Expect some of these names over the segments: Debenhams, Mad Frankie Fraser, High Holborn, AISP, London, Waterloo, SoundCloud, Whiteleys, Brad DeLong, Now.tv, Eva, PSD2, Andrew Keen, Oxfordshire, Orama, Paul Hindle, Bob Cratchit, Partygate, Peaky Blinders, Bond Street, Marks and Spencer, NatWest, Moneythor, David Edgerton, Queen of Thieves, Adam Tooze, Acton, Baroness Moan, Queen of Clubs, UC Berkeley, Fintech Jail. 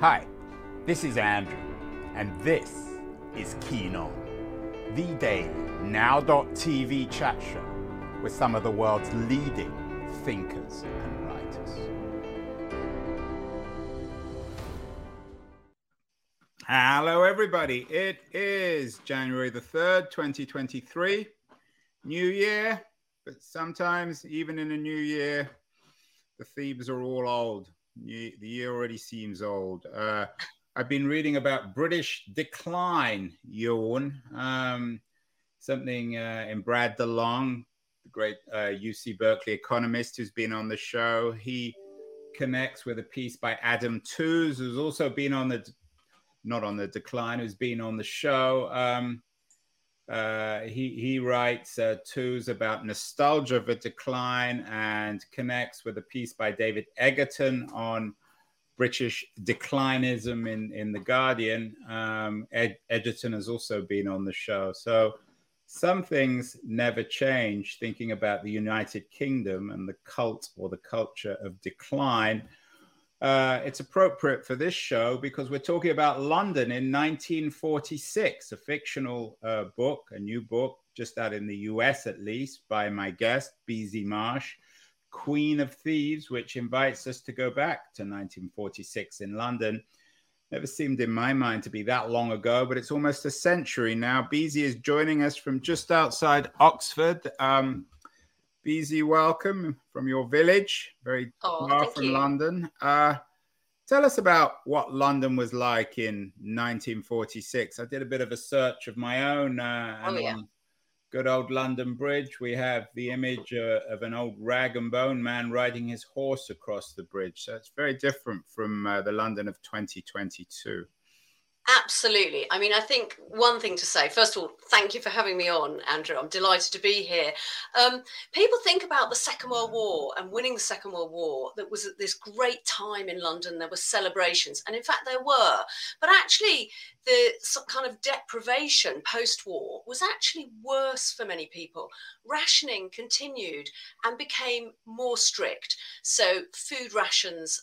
Hi, this is Andrew, and this is Keen On, the daily Now.tv chat show with some of the world's leading thinkers and writers. Hello, everybody. It is January the 3rd, 2023. New year, but sometimes, even in a new year, the themes are all old. The year already seems old. I've been reading about British decline, something in Brad DeLong, the great UC Berkeley economist who's been on the show. He connects with a piece by Adam Tooze, who's also been on the, not on the decline, who's been on the show. He writes Tooze about nostalgia for decline and connects with a piece by David Edgerton on British declinism in The Guardian. Edgerton has also been on the show. So some things never change, thinking about the United Kingdom and the cult or the culture of decline. It's appropriate for this show because we're talking about London in 1946, a fictional book, a new book, just out in the US at least, by my guest, Beezy Marsh, Queen of Thieves, which invites us to go back to 1946 in London. Never seemed in my mind to be that long ago, but it's almost a century now. Beezy is joining us from just outside Oxford. Beezy, welcome from your village, very far from London. Tell us about what London was like in 1946. I did a bit of a search of my own. On good old London Bridge, we have the image of an old rag and bone man riding his horse across the bridge. So it's very different from the London of 2022. Absolutely. I mean, I think one thing to say, first of all, thank you for having me on, Andrew. I'm delighted to be here. People think about the Second World War and winning the Second World War. That was this great time in London. There were celebrations. And in fact, there were. But actually, the kind of deprivation post-war was actually worse for many people. Rationing continued and became more strict. So food rations,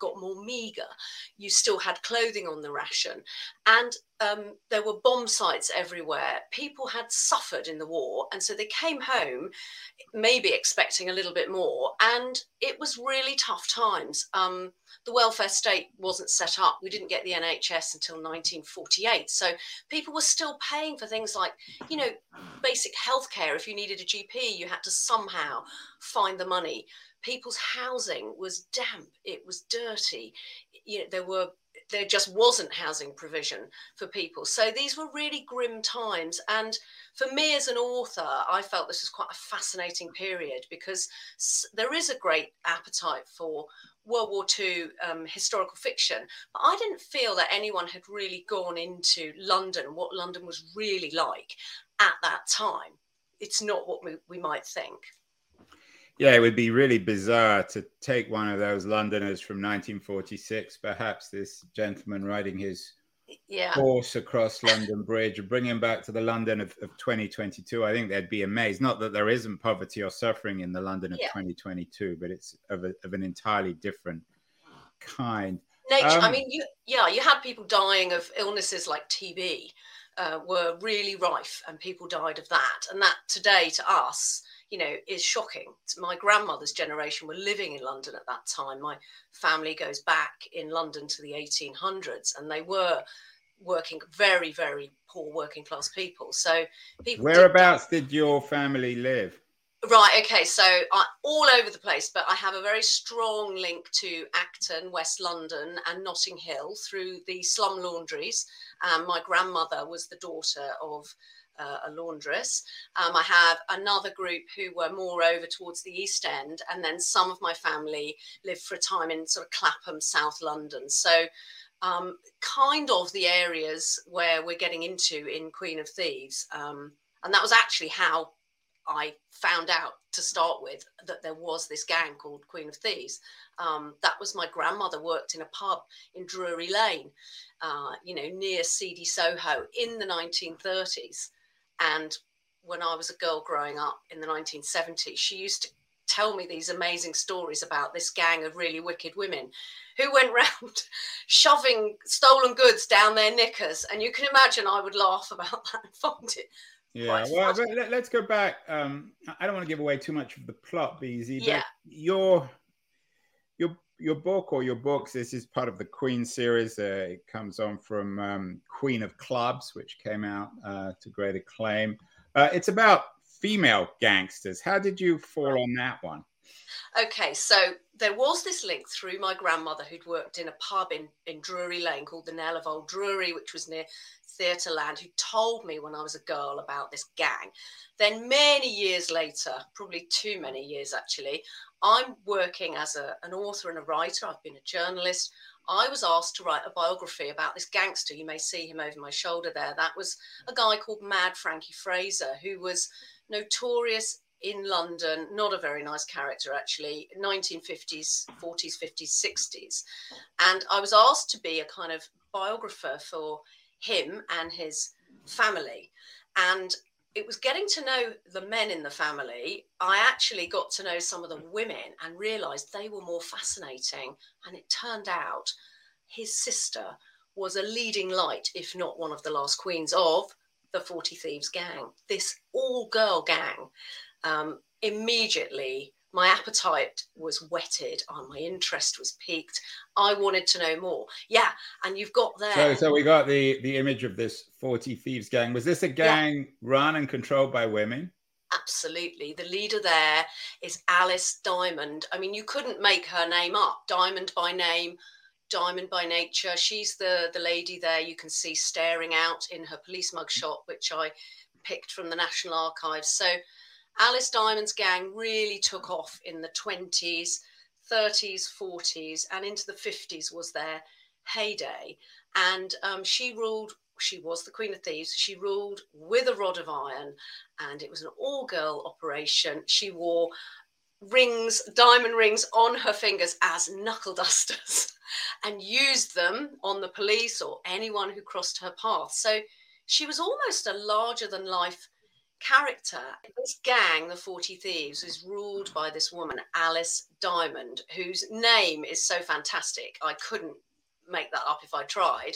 got more meagre. You still had clothing on the ration. And there were bomb sites everywhere. People had suffered in the war. And so they came home, maybe expecting a little bit more. And it was really tough times. The welfare state wasn't set up. We didn't get the NHS until 1948. So people were still paying for things like, basic healthcare. If you needed a GP, you had to somehow find the money. People's housing was damp. It was dirty. There just wasn't housing provision for people. So these were really grim times. And for me as an author, I felt this was quite a fascinating period because there is a great appetite for World War II historical fiction. But I didn't feel that anyone had really gone into London, what London was really like at that time. It's not what we might think. Yeah, it would be really bizarre to take one of those Londoners from 1946, perhaps this gentleman riding his horse across London Bridge, and bring him back to the London of 2022. I think they'd be amazed. Not that there isn't poverty or suffering in the London of 2022, but it's of an entirely different kind. Nature. You had people dying of illnesses like TB were really rife, and people died of that. And that today to us, is shocking. My grandmother's generation were living in London at that time. My family goes back in London to the 1800s, and they were working very, very poor working class people. So people. Whereabouts did your family live? Right, okay, so all over the place, but I have a very strong link to Acton, West London and Notting Hill through the slum laundries. My grandmother was the daughter of a laundress. I have another group who were more over towards the East End, and then some of my family lived for a time in sort of Clapham, South London. So kind of the areas where we're getting into in Queen of Thieves. And that was actually how I found out to start with that there was this gang called Queen of Thieves. That was my grandmother worked in a pub in Drury Lane, near seedy Soho in the 1930s. And when I was a girl growing up in the 1970s, she used to tell me these amazing stories about this gang of really wicked women who went round shoving stolen goods down their knickers. And you can imagine I would laugh about that and find it. Yeah, well, let's go back. I don't want to give away too much of the plot, Beezy, but your book or your books, this is part of the Queen series. It comes on from Queen of Clubs, which came out to great acclaim. It's about female gangsters. How did you fall on that one? Okay, so there was this link through my grandmother who'd worked in a pub in Drury Lane called the Nell of Old Drury, which was near Theatreland, who told me when I was a girl about this gang. Then many years later, probably too many years actually, I'm working as an author and a writer. I've been a journalist. I was asked to write a biography about this gangster. You may see him over my shoulder there. That was a guy called Mad Frankie Fraser, who was notorious in London, not a very nice character actually, 1950s, 40s, 50s, 60s. And I was asked to be a kind of biographer for him and his family. And it was getting to know the men in the family. I actually got to know some of the women and realised they were more fascinating. And it turned out his sister was a leading light, if not one of the last queens of the 40 Thieves gang, this all-girl gang. Immediately my appetite was whetted, my interest was piqued. I wanted to know more. Yeah, and you've got there. So we got the image of this 40 Thieves gang. Was this a gang run and controlled by women? Absolutely. The leader there is Alice Diamond. I mean, you couldn't make her name up. Diamond by name, diamond by nature. She's the lady there you can see staring out in her police mugshot, which I picked from the National Archives. So Alice Diamond's gang really took off in the 20s, 30s, 40s, and into the 50s was their heyday. And she ruled, she was the Queen of Thieves, she ruled with a rod of iron, and it was an all-girl operation. She wore rings, diamond rings on her fingers as knuckle dusters and used them on the police or anyone who crossed her path. So she was almost a larger-than-life character. This gang, the 40 Thieves, is ruled by this woman, Alice Diamond, whose name is so fantastic I couldn't make that up if I tried.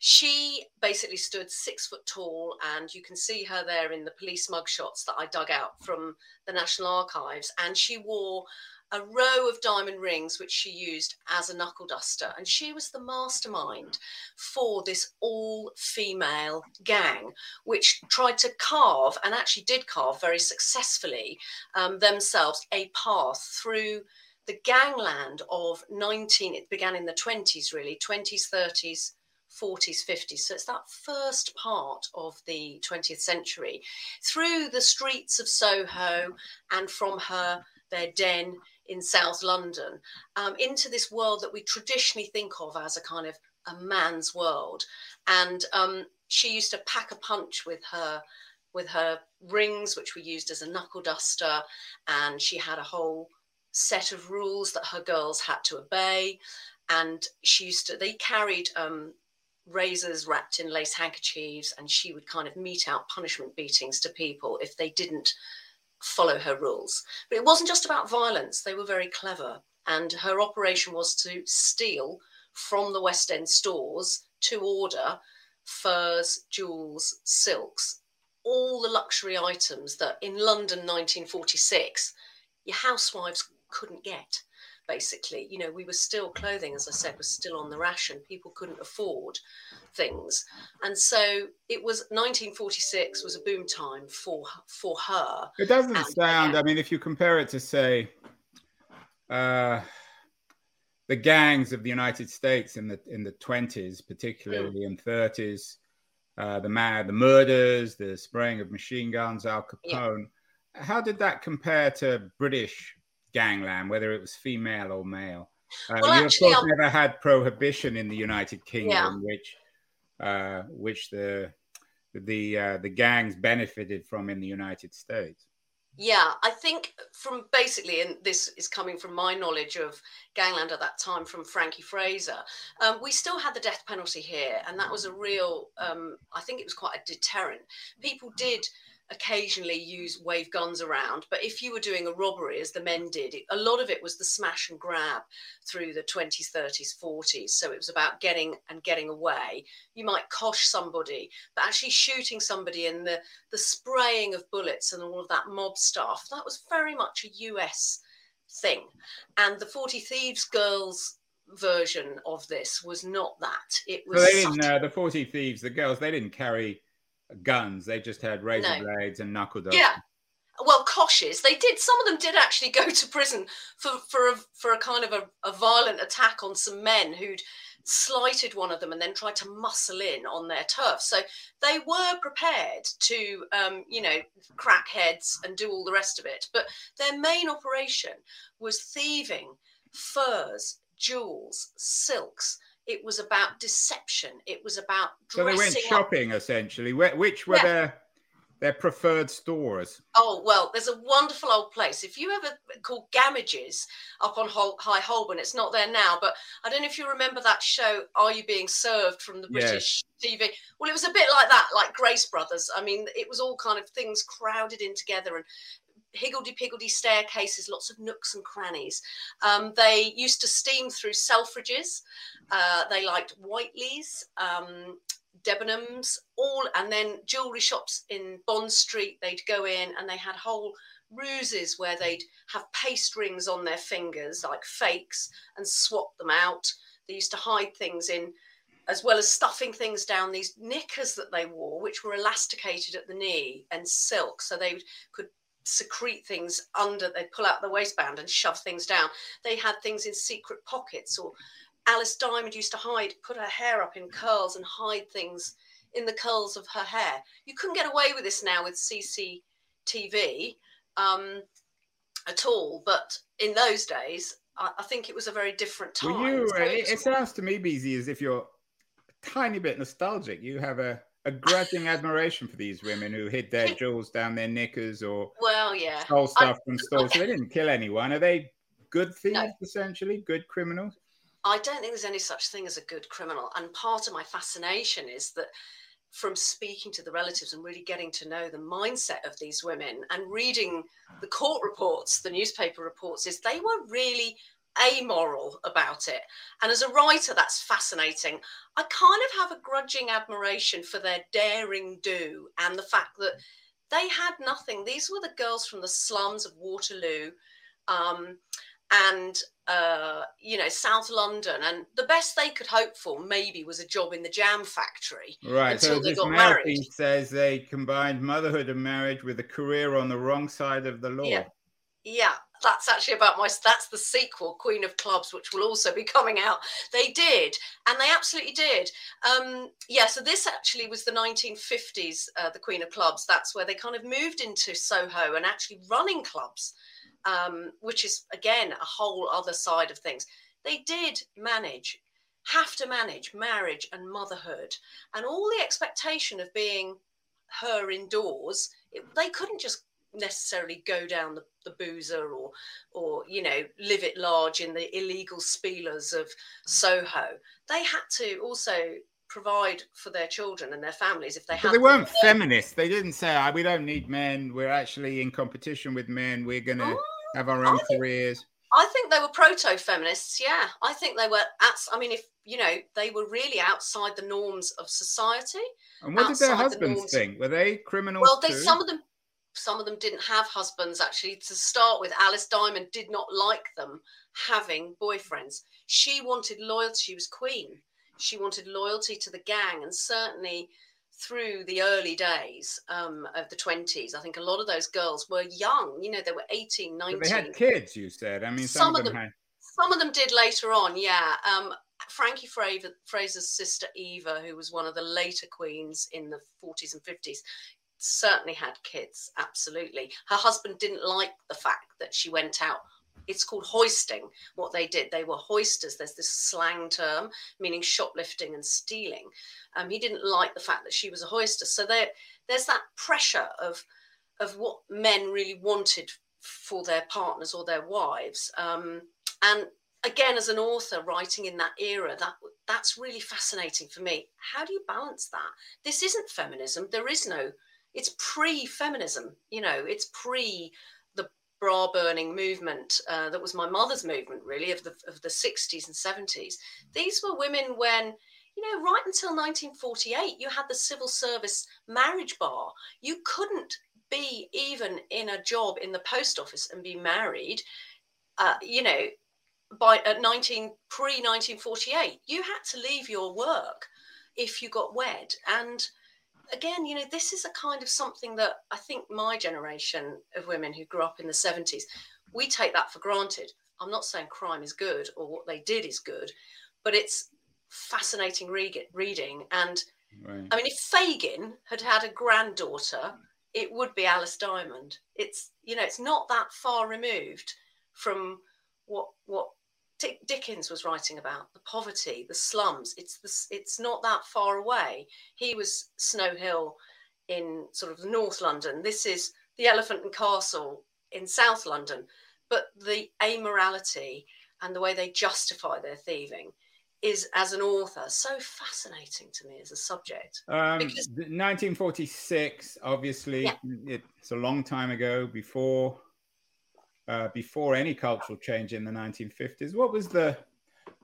She basically stood 6 foot tall, and you can see her there in the police mugshots that I dug out from the National Archives, and she wore a row of diamond rings which she used as a knuckle duster, and she was the mastermind for this all-female gang which tried to carve, and actually did carve very successfully, themselves a path through the gangland of it began in the 20s really, 20s, 30s, 40s, 50s. So it's that first part of the 20th century, through the streets of Soho and from their den in South London, into this world that we traditionally think of as a kind of a man's world. And she used to pack a punch with her rings, which were used as a knuckle duster, and she had a whole set of rules that her girls had to obey. And they carried razors wrapped in lace handkerchiefs, and she would kind of mete out punishment beatings to people if they didn't follow her rules. But it wasn't just about violence. They were very clever, and her operation was to steal from the West End stores to order furs, jewels, silks, all the luxury items that in London 1946 your housewives couldn't get, basically. We were still, clothing, as I said, was still on the ration. People couldn't afford things. And so it was 1946 was a boom time for her. It doesn't sound, I mean, if you compare it to, say, the gangs of the United States in the 20s, particularly in 30s, the murders, the spraying of machine guns, Al Capone. Yeah. How did that compare to British gangland, whether it was female or male? Well, of course, never had prohibition in the United Kingdom, which the gangs benefited from in the United States. Yeah, I think from basically, and this is coming from my knowledge of gangland at that time from Frankie Fraser, we still had the death penalty here, and that was a real, I think it was quite a deterrent. People did occasionally use wave guns around, but if you were doing a robbery, as the men did, a lot of it was the smash and grab through the 20s, 30s, 40s. So it was about getting away. You might cosh somebody, but actually shooting somebody and the spraying of bullets and all of that mob stuff, that was very much a US thing. And the 40 Thieves girls version of this was not that. It was the 40 Thieves, the girls, they didn't carry guns, they just had razor blades and knuckle dust. Yeah, well, coshes. They did. Some of them did actually go to prison for a kind of a violent attack on some men who'd slighted one of them and then tried to muscle in on their turf. So they were prepared to, crack heads and do all the rest of it. But their main operation was thieving furs, jewels, silks. It was about deception. It was about dressing. So they went shopping up, essentially. Which were their preferred stores? Oh, well, there's a wonderful old place. If you ever called Gamages up on High Holborn, it's not there now, but I don't know if you remember that show, Are You Being Served, from the British TV? Well, it was a bit like that, like Grace Brothers. I mean, it was all kind of things crowded in together and higgledy-piggledy staircases, lots of nooks and crannies. They used to steam through Selfridges. They liked Whiteleys, Debenhams, and then jewellery shops in Bond Street. They'd go in and they had whole ruses where they'd have paste rings on their fingers, like fakes, and swap them out. They used to hide things in, as well as stuffing things down these knickers that they wore, which were elasticated at the knee and silk, so they could secrete things under. They pull out the waistband and shove things down. They had things in secret pockets, or Alice Diamond used to put her hair up in curls and hide things in the curls of her hair. You couldn't get away with this now with CCTV at all, but in those days I think it was a very different time. It sounds to me, Beezy, as if you're a tiny bit nostalgic. You have a grudging admiration for these women who hid their jewels down their knickers or stole stuff from stores. So they didn't kill anyone. Are they good thieves, essentially? Good criminals? I don't think there's any such thing as a good criminal. And part of my fascination is that from speaking to the relatives and really getting to know the mindset of these women and reading the court reports, the newspaper reports, is they were really amoral about it. And as a writer, that's fascinating. I kind of have a grudging admiration for their daring do and the fact that they had nothing. These were the girls from the slums of Waterloo and South London, and the best they could hope for maybe was a job in the jam factory until they got married. He says they combined motherhood and marriage with a career on the wrong side of the law. Yeah, that's actually that's the sequel, Queen of Clubs, which will also be coming out. They did, and they absolutely did. So this actually was the 1950s, the Queen of Clubs. That's where they kind of moved into Soho and actually running clubs, which is, again, a whole other side of things. They did have to manage marriage and motherhood and all the expectation of being her indoors. They couldn't just necessarily go down the boozer or live at large in the illegal spielers of Soho. They had to also provide for their children and their families if they had. But they weren't feminists. They didn't say, we don't need men. We're actually in competition with men. We're going to have our own careers. I think they were proto-feminists, yeah. I think they were, they were really outside the norms of society. And what did their husbands think? Were they criminals too? Well, some of them didn't have husbands, actually. To start with, Alice Diamond did not like them having boyfriends. She wanted loyalty. She was queen. She wanted loyalty to the gang, and certainly through the early days of the 20s, I think a lot of those girls were young. They were 18, 19. But they had kids, you said. I mean, some of them had. Some of them did later on, yeah. Frankie Fraser's sister, Eva, who was one of the later queens in the 40s and 50s, certainly had kids, absolutely. Her husband didn't like the fact that she went out. It's called hoisting, what they did. They were hoisters. There's this slang term meaning shoplifting and stealing. He didn't like the fact that she was a hoister. So there's that pressure of what men really wanted for their partners or their wives. And again, as an author writing in that era, that's really fascinating for me. How do you balance that? This isn't feminism. There is no it's pre-feminism, you know, it's pre the bra burning movement that was my mother's movement, really, of the 60s and 70s. These were women when, you know, right until 1948, you had the civil service marriage bar. You couldn't be even in a job in the post office and be married, you know, by pre-1948. You had to leave your work if you got wed. And again, you know, this is a kind of something that I think my generation of women who grew up in the 70s, we take that for granted. I'm not saying crime is good or what they did is good, but it's fascinating reading. And right. I mean, if Fagin had had a granddaughter, it would be Alice Diamond. It's, you know, it's not that far removed from what Dickens was writing about, the poverty, the slums. It's not that far away. He was Snow Hill in sort of North London. This is the Elephant and Castle in South London. But the amorality and the way they justify their thieving is, as an author, so fascinating to me as a subject. 1946, obviously, yeah. It's a long time ago, before any cultural change in the 1950s. What was the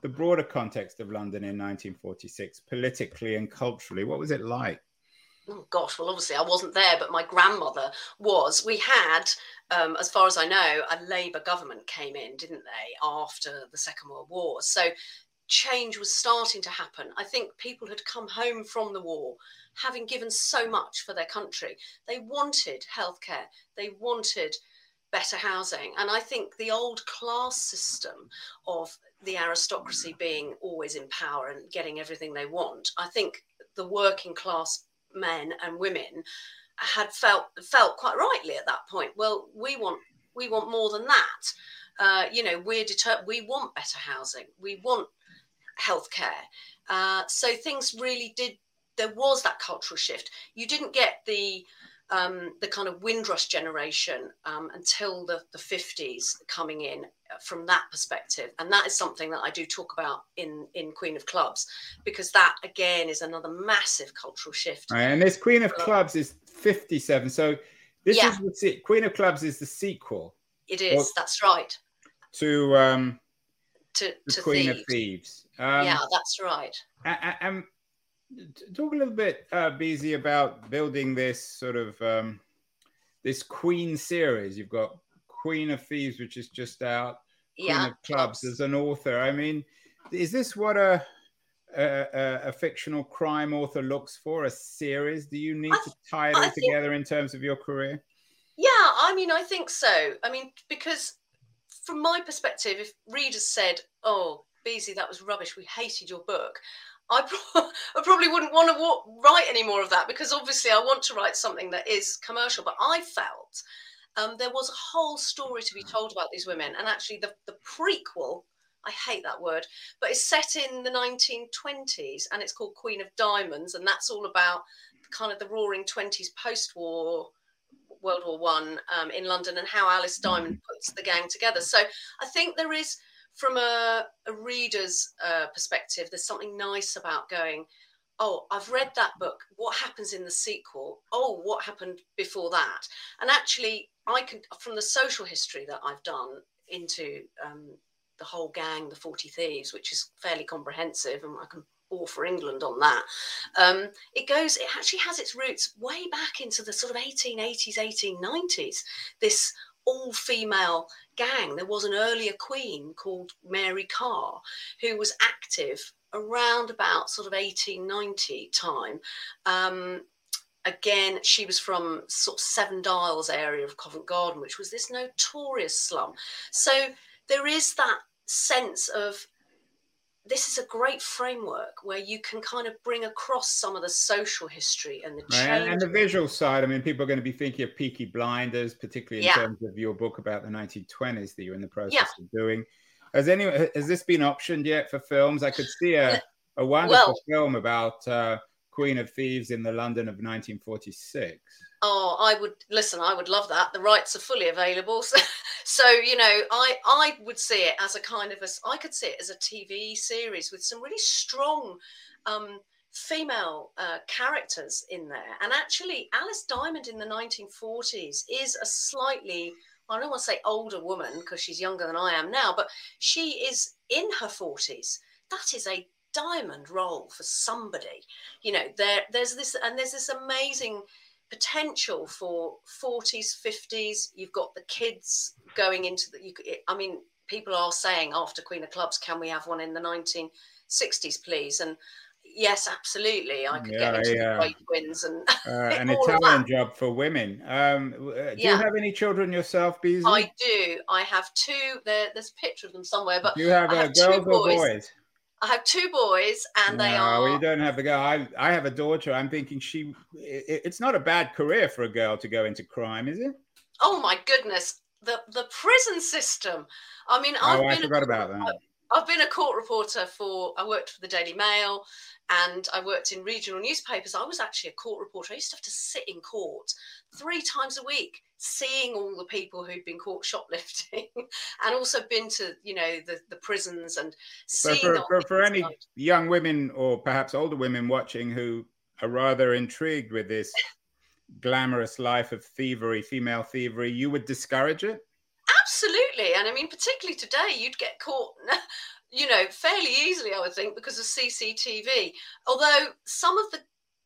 broader context of London in 1946, politically and culturally? What was it like? Oh, gosh, well, obviously I wasn't there, but my grandmother was. We had, as far as I know, a Labour government came in, didn't they, after the Second World War. So change was starting to happen. I think people had come home from the war, having given so much for their country. They wanted healthcare. They wanted better housing. And I think the old class system of the aristocracy being always in power and getting everything they want, I think the working class men and women had felt quite rightly at that point, well, we want more than that. You know, we want better housing. We want healthcare. So things really did, there was that cultural shift. You didn't get the kind of Windrush generation until the 50s coming in from that perspective. And that is something that I do talk about in Queen of Clubs, because that, again, is another massive cultural shift. Right, and this Queen of Clubs is 57. So this yeah. is the Queen of Clubs is the sequel. It is, that's right. To Queen Thieves. Of Thieves. Yeah, that's right. And talk a little bit, Beezy, about building this sort of this Queen series. You've got Queen of Thieves, which is just out. Yeah. Queen of Clubs as an author. I mean, is this what a fictional crime author looks for? A series? Do you need to tie it all together in terms of your career? Yeah, I mean, I think so. I mean, because from my perspective, if readers said, "Oh, Beezy, that was rubbish. We hated your book," I probably wouldn't want to write any more of that, because obviously I want to write something that is commercial. But I felt there was a whole story to be told about these women. And actually the prequel, I hate that word, but it's set in the 1920s and it's called Queen of Diamonds. And that's all about kind of the roaring 20s post-war, World War I in London, and how Alice Diamond puts the gang together. So I think there is, from a reader's perspective, there's something nice about going, oh, I've read that book. What happens in the sequel? Oh, what happened before that? And actually, I can, from the social history that I've done into the whole gang, the 40 Thieves, which is fairly comprehensive, and I can all for England on that. It actually has its roots way back into the sort of 1880s, 1890s, this all-female gang. There was an earlier queen called Mary Carr who was active around about sort of 1890 time. Again, she was from sort of Seven Dials area of Covent Garden, which was this notorious slum. So there is that sense of, this is a great framework where you can kind of bring across some of the social history and the change. Right. And the visual side, I mean, people are going to be thinking of Peaky Blinders, particularly in yeah. terms of your book about the 1920s that you're in the process yeah. of doing. Has this been optioned yet for films? I could see a wonderful film about Queen of Thieves in the London of 1946. Oh, I would love that. The rights are fully available. So, you know, I would see it as I could see it as a TV series with some really strong female characters in there. And actually, Alice Diamond in the 1940s is a slightly, I don't want to say older woman because she's younger than I am now, but she is in her 40s. That is a diamond role for somebody. You know, there's this amazing potential for 40s, 50s. You've got the kids going into the, I mean, people are saying after Queen of Clubs, can we have one in the 1960s, please? And yes, absolutely. I could get into the Great Twins and an Italian job for women. Do you have any children yourself, Beezy? I do. I have two. There's a picture of them somewhere. But do you have girls or boys? I have two boys, and they are. Well, you don't have a girl. I have a daughter. I'm thinking it's not a bad career for a girl to go into crime, is it? Oh my goodness, the prison system. I mean, I've been a court reporter I worked for the Daily Mail, and I worked in regional newspapers. I was actually a court reporter. I used to have to sit in court 3 times a week, seeing all the people who'd been caught shoplifting, and also been to, you know, the prisons and seeing. So for any young women or perhaps older women watching who are rather intrigued with this glamorous life of thievery, female thievery, you would discourage it? Absolutely. And I mean, particularly today, you'd get caught, you know, fairly easily, I would think, because of CCTV. Although some of the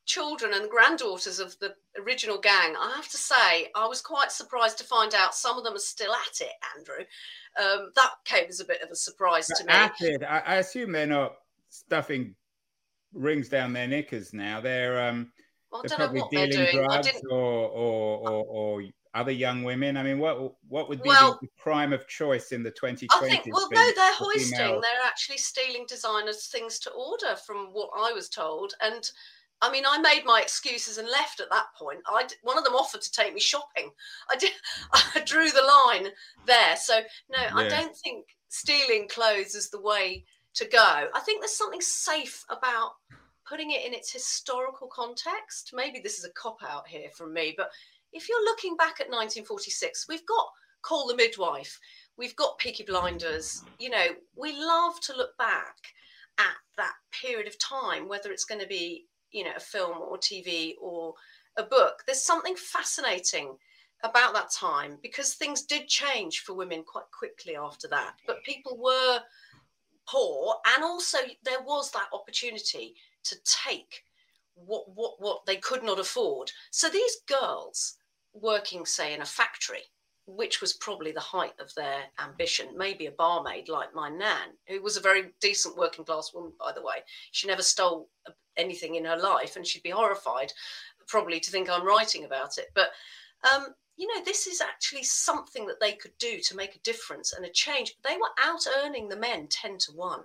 children and granddaughters of the original gang, I have to say, I was quite surprised to find out some of them are still at it, Andrew. That came as a bit of a surprise to me. At it. I assume they're not stuffing rings down their knickers now. They're probably dealing drugs or other young women. I mean, what would be the crime of choice in the 2020s? I think, no, they're hoisting. They're actually stealing designers' things to order, from what I was told. And I mean, I made my excuses and left at that point. One of them offered to take me shopping. I drew the line there. So no, yeah. I don't think stealing clothes is the way to go. I think there's something safe about putting it in its historical context. Maybe this is a cop out here from me, but if you're looking back at 1946, we've got Call the Midwife, we've got Peaky Blinders. You know, we love to look back at that period of time, whether it's going to be, you know, a film or TV or a book. There's something fascinating about that time because things did change for women quite quickly after that. But people were poor, and also there was that opportunity to take what they could not afford. So these girls working, say, in a factory, which was probably the height of their ambition, maybe a barmaid like my nan, who was a very decent working class woman, by the way. She never stole anything in her life, and she'd be horrified probably to think I'm writing about it. But, you know, this is actually something that they could do to make a difference and a change. They were out earning the men 10 to 1.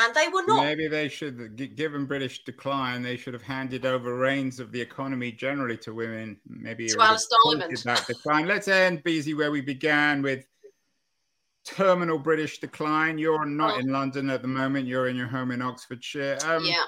And they were not. Maybe they should, given British decline, they should have handed over reins of the economy generally to women. Maybe to Alice Diamond. That decline. Let's end, Beezy, where we began, with terminal British decline. You're not in London at the moment. You're in your home in Oxfordshire. Yeah.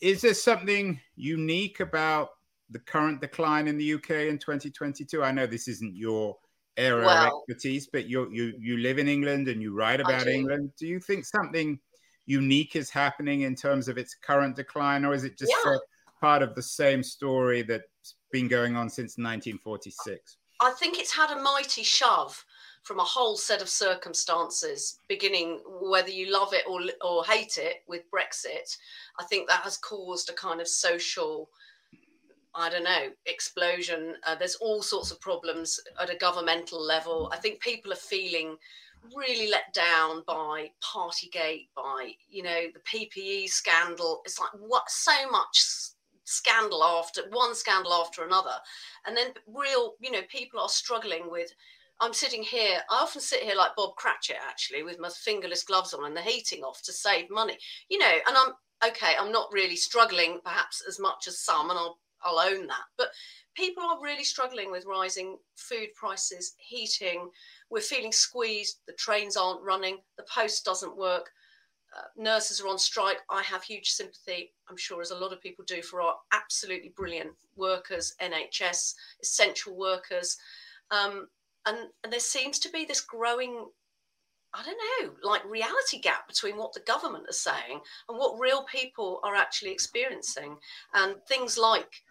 Is there something unique about the current decline in the UK in 2022? I know this isn't your area of expertise, but you live in England and you write about England. Do you think something unique is happening in terms of its current decline, or is it just part of the same story that's been going on since 1946? I think it's had a mighty shove from a whole set of circumstances, beginning, whether you love it or hate it, with Brexit. I think that has caused a kind of social, I don't know, explosion. There's all sorts of problems at a governmental level. I think people are feeling really let down by Partygate, by, you know, the PPE scandal. It's like, what, so much scandal after one scandal after another. And then real, you know, people are struggling with, I'm sitting here, I often sit here like Bob Cratchit, actually, with my fingerless gloves on and the heating off to save money, you know, and I'm not really struggling perhaps as much as some, and I'll own that. But people are really struggling with rising food prices, heating. We're feeling squeezed. The trains aren't running. The post doesn't work. Nurses are on strike. I have huge sympathy, I'm sure, as a lot of people do, for our absolutely brilliant workers, NHS, essential workers. And there seems to be this growing I don't know, like reality gap between what the government is saying and what real people are actually experiencing. And things like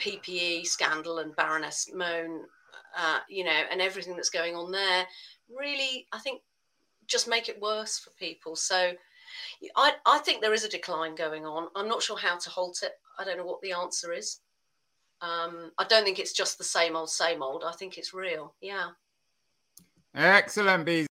PPE scandal and Baroness Moan, you know, and everything that's going on there really, I think, just make it worse for people. So I think there is a decline going on. I'm not sure how to halt it. I don't know what the answer is. I don't think it's just the same old, same old. I think it's real. Yeah. Excellent, Beezy.